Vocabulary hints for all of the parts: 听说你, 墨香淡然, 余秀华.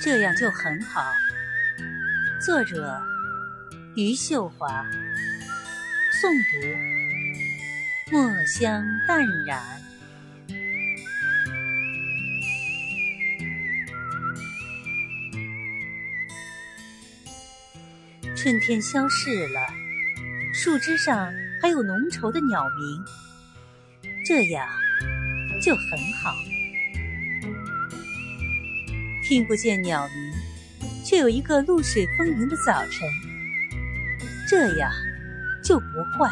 这样就很好。作者余秀华，诵读墨香淡然。春天消逝了，树枝上还有浓稠的鸟鸣，这样就很好。听不见鸟鸣，却有一个露水丰盈的早晨，这样就不坏。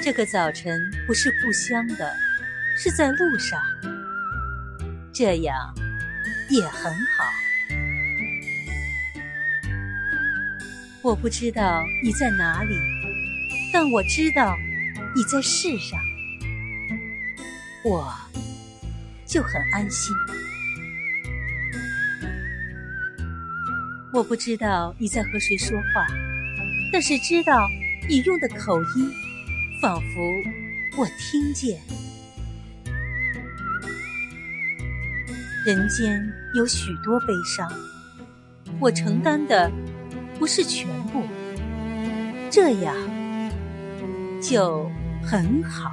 这个早晨不是故乡的，是在路上，这样也很好。我不知道你在哪里，但我知道你在世上，我就很安心。我不知道你在和谁说话，但是知道你用的口音，仿佛我听见。人间有许多悲伤，我承担的不是全部，这样就很好。